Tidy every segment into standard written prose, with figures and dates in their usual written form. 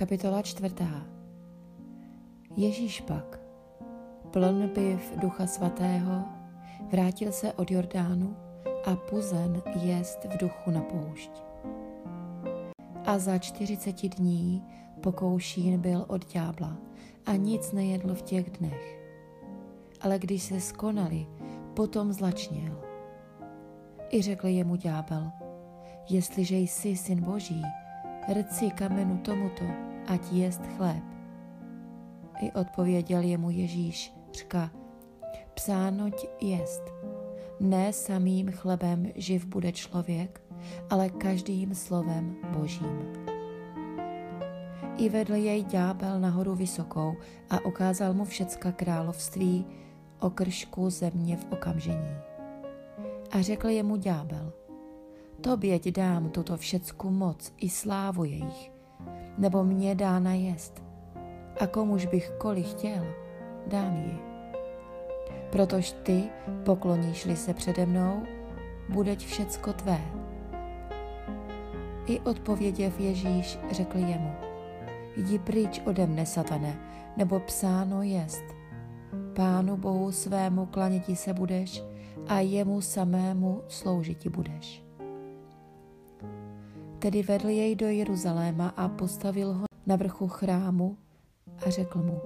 Kapitola 4. Ježíš pak, pln byv Ducha Svatého, vrátil se od Jordánu a puzen jest v duchu na poušť. A za 40 dní pokoušín byl od ďábla a nic nejedl v těch dnech. Ale když se skonali, potom zlačněl. I řekl jemu ďábel: jestliže jsi syn Boží, rci kamenu tomuto, ať jest chléb. I odpověděl jemu Ježíš, říká: psánoť jest, ne samým chlebem živ bude člověk, ale každým slovem Božím. I vedl jej ďábel nahoru vysokou a ukázal mu všecka království, okršku země v okamžení. A řekl jemu ďábel: toběť dám tuto všecku moc i slávu jejich, nebo mě dá najest, a komuž bych koli chtěl, dám ji. Protož ty, pokloníš-li se přede mnou, budeť všecko tvé. I odpověděv Ježíš řekl jemu: jdi pryč ode mne, satane, nebo psáno jest: Pánu Bohu svému klaněti se budeš a jemu samému sloužiti budeš. Tedy vedl jej do Jeruzaléma a postavil ho na vrchu chrámu a řekl mu: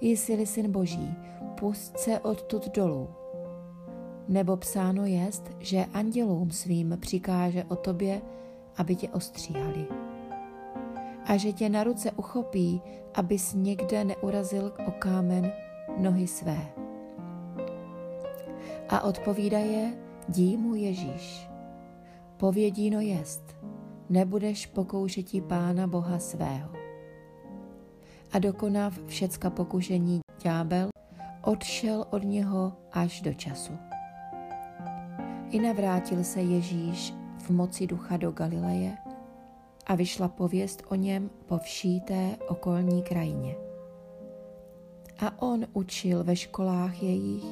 jsi-li syn Boží, pusť se odtud dolů. Nebo psáno jest, že andělům svým přikáže o tobě, aby tě ostříhali. A že tě na ruce uchopí, abys nikde neurazil o kámen nohy své. A odpovídaje dí mu Ježíš: povědíno jest, nebudeš pokoušetí Pána Boha svého. A dokonav všecka pokušení ďábel odšel od něho až do času. I navrátil se Ježíš v moci ducha do Galileje a vyšla pověst o něm po vší té okolní krajině. A on učil ve školách jejich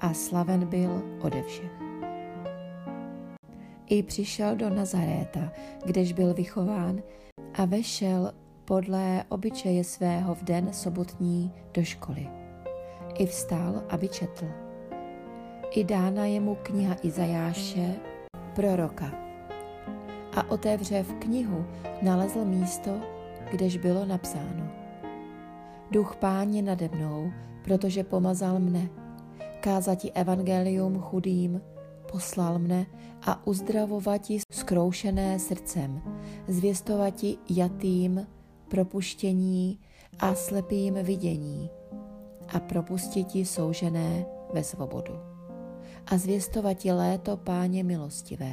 a slaven byl ode všech. I přišel do Nazaréta, kdež byl vychován, a vešel podle obyčeje svého v den sobotní do školy. I vstal, aby četl. I dána jemu kniha Izajáše, proroka. A otevřev knihu, nalezl místo, kdež bylo napsáno: Duch Pán je nade mnou, protože pomazal mne, kázati evangelium chudým, poslal mne a uzdravovati zkroušené srdcem, zvěstovati jatým propuštění a slepým vidění a propustiti soužené ve svobodu a zvěstovati léto Páně milostivé.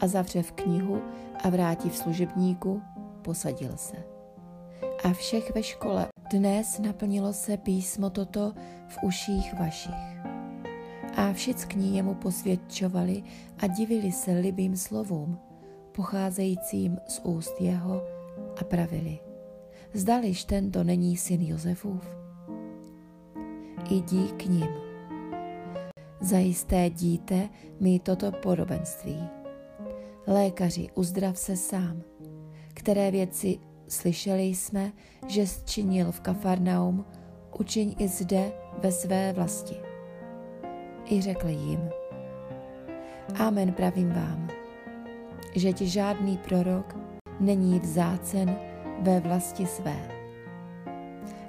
A zavřev knihu a vrátiv služebníku, posadil se. A všech ve škole: dnes naplnilo se písmo toto v uších vašich. A všichni jemu posvědčovali a divili se libým slovům pocházejícím z úst jeho a pravili: zdališ tento není syn Josefův? Idí k nim. Zajisté díte mi toto podobenství: lékaři, uzdrav se sám. Které věci slyšeli jsme, že zčinil v Kafarnaum, učiň i zde ve své vlasti. I řekl jim: amen pravím vám, že ti žádný prorok není vzácen ve vlasti své.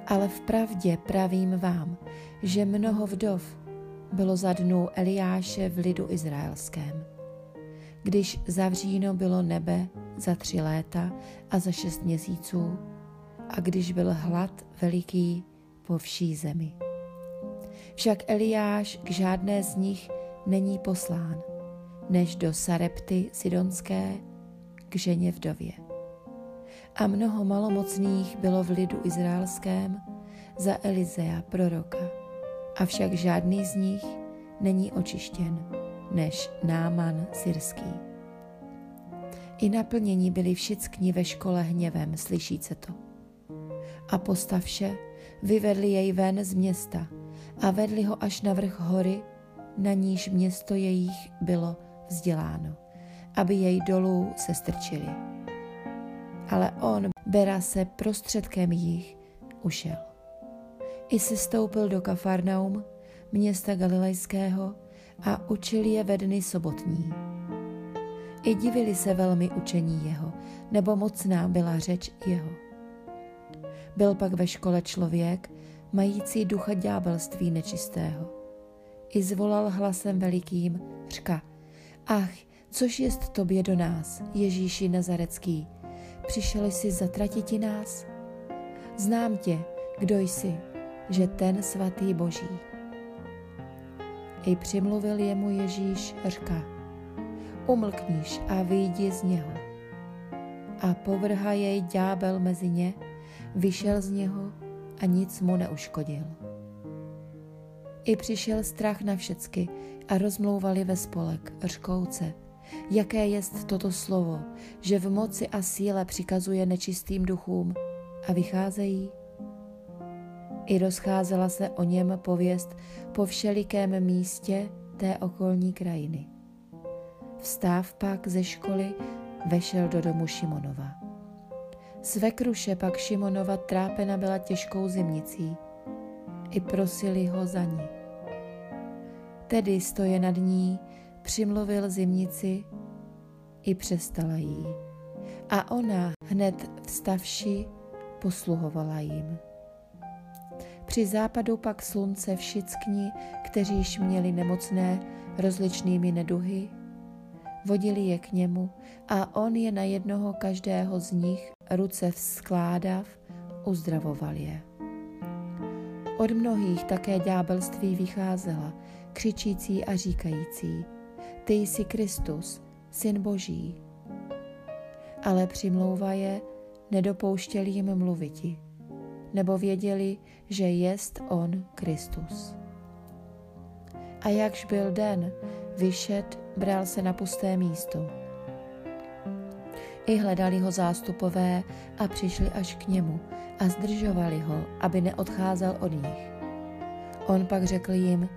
Ale vpravdě pravím vám, že mnoho vdov bylo za dnů Eliáše v lidu izraelském, když zavříno bylo nebe za 3 léta a za 6 měsíců a když byl hlad veliký po vší zemi. Však Eliáš k žádné z nich není poslán, než do Sarepty Sidonské k ženě vdově. A mnoho malomocných bylo v lidu izraelském za Elizea proroka, avšak žádný z nich není očištěn, než Náman syrský. I naplnění byli všichni ve škole hněvem, slyšíce to. A postavše, vyvedli jej ven z města a vedli ho až na vrch hory, na níž město jejich bylo vzděláno, aby jej dolů sestrčili. ale on, Berase, prostředkem jich ušel. I sestoupil do Kafarnaum, města Galilejského, a učil je ve dny sobotní. I divili se velmi učení jeho, nebo mocná byla řeč jeho. Byl pak ve škole člověk, mající ducha ďábelství nečistého. I zvolal hlasem velikým, řka, ach, což jest tobě do nás, Ježíši Nazarecký, přišel jsi zatratiti nás? Znám tě, kdo jsi, že ten svatý Boží. I přimluvil jemu Ježíš, řka, umlkníš a vyjdi z něho. A povrha jej ďábel mezi ně, vyšel z něho a nic mu neuškodil. I přišel strach na všecky a rozmlouvali ve spolek, řkouce, jaké jest toto slovo, že v moci a síle přikazuje nečistým duchům a vycházejí? I rozcházela se o něm pověst po všelikém místě té okolní krajiny. Vstáv pak ze školy vešel do domu Šimonova. Svekruše pak Šimonova trápena byla těžkou zimnicí. I prosili ho za ní. Tedy stoje nad ní, přimluvil zimnici, i přestala jí. A ona hned vstavši posluhovala jim. Při západu pak slunce všickni, kteříž měli nemocné rozličnými neduhy, vodili je k němu a on je na jednoho každého z nich ruce vzkládav uzdravoval je. Od mnohých také ďábelství vycházela, křičící a říkající, ty jsi Kristus, Syn Boží. Ale přimlouva je, nedopouštěli jim mluviti, nebo věděli, že jest on Kristus. A jakž byl den, vyšed, bral se na pusté místo. I hledali ho zástupové a přišli až k němu a zdržovali ho, aby neodcházel od nich. On pak řekl jim,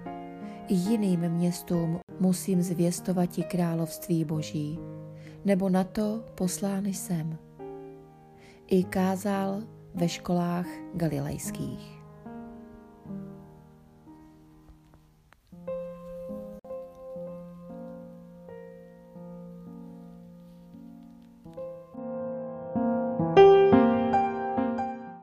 jiným městům musím zvěstovati království Boží, nebo na to poslán jsem. I kázal ve školách galilejských.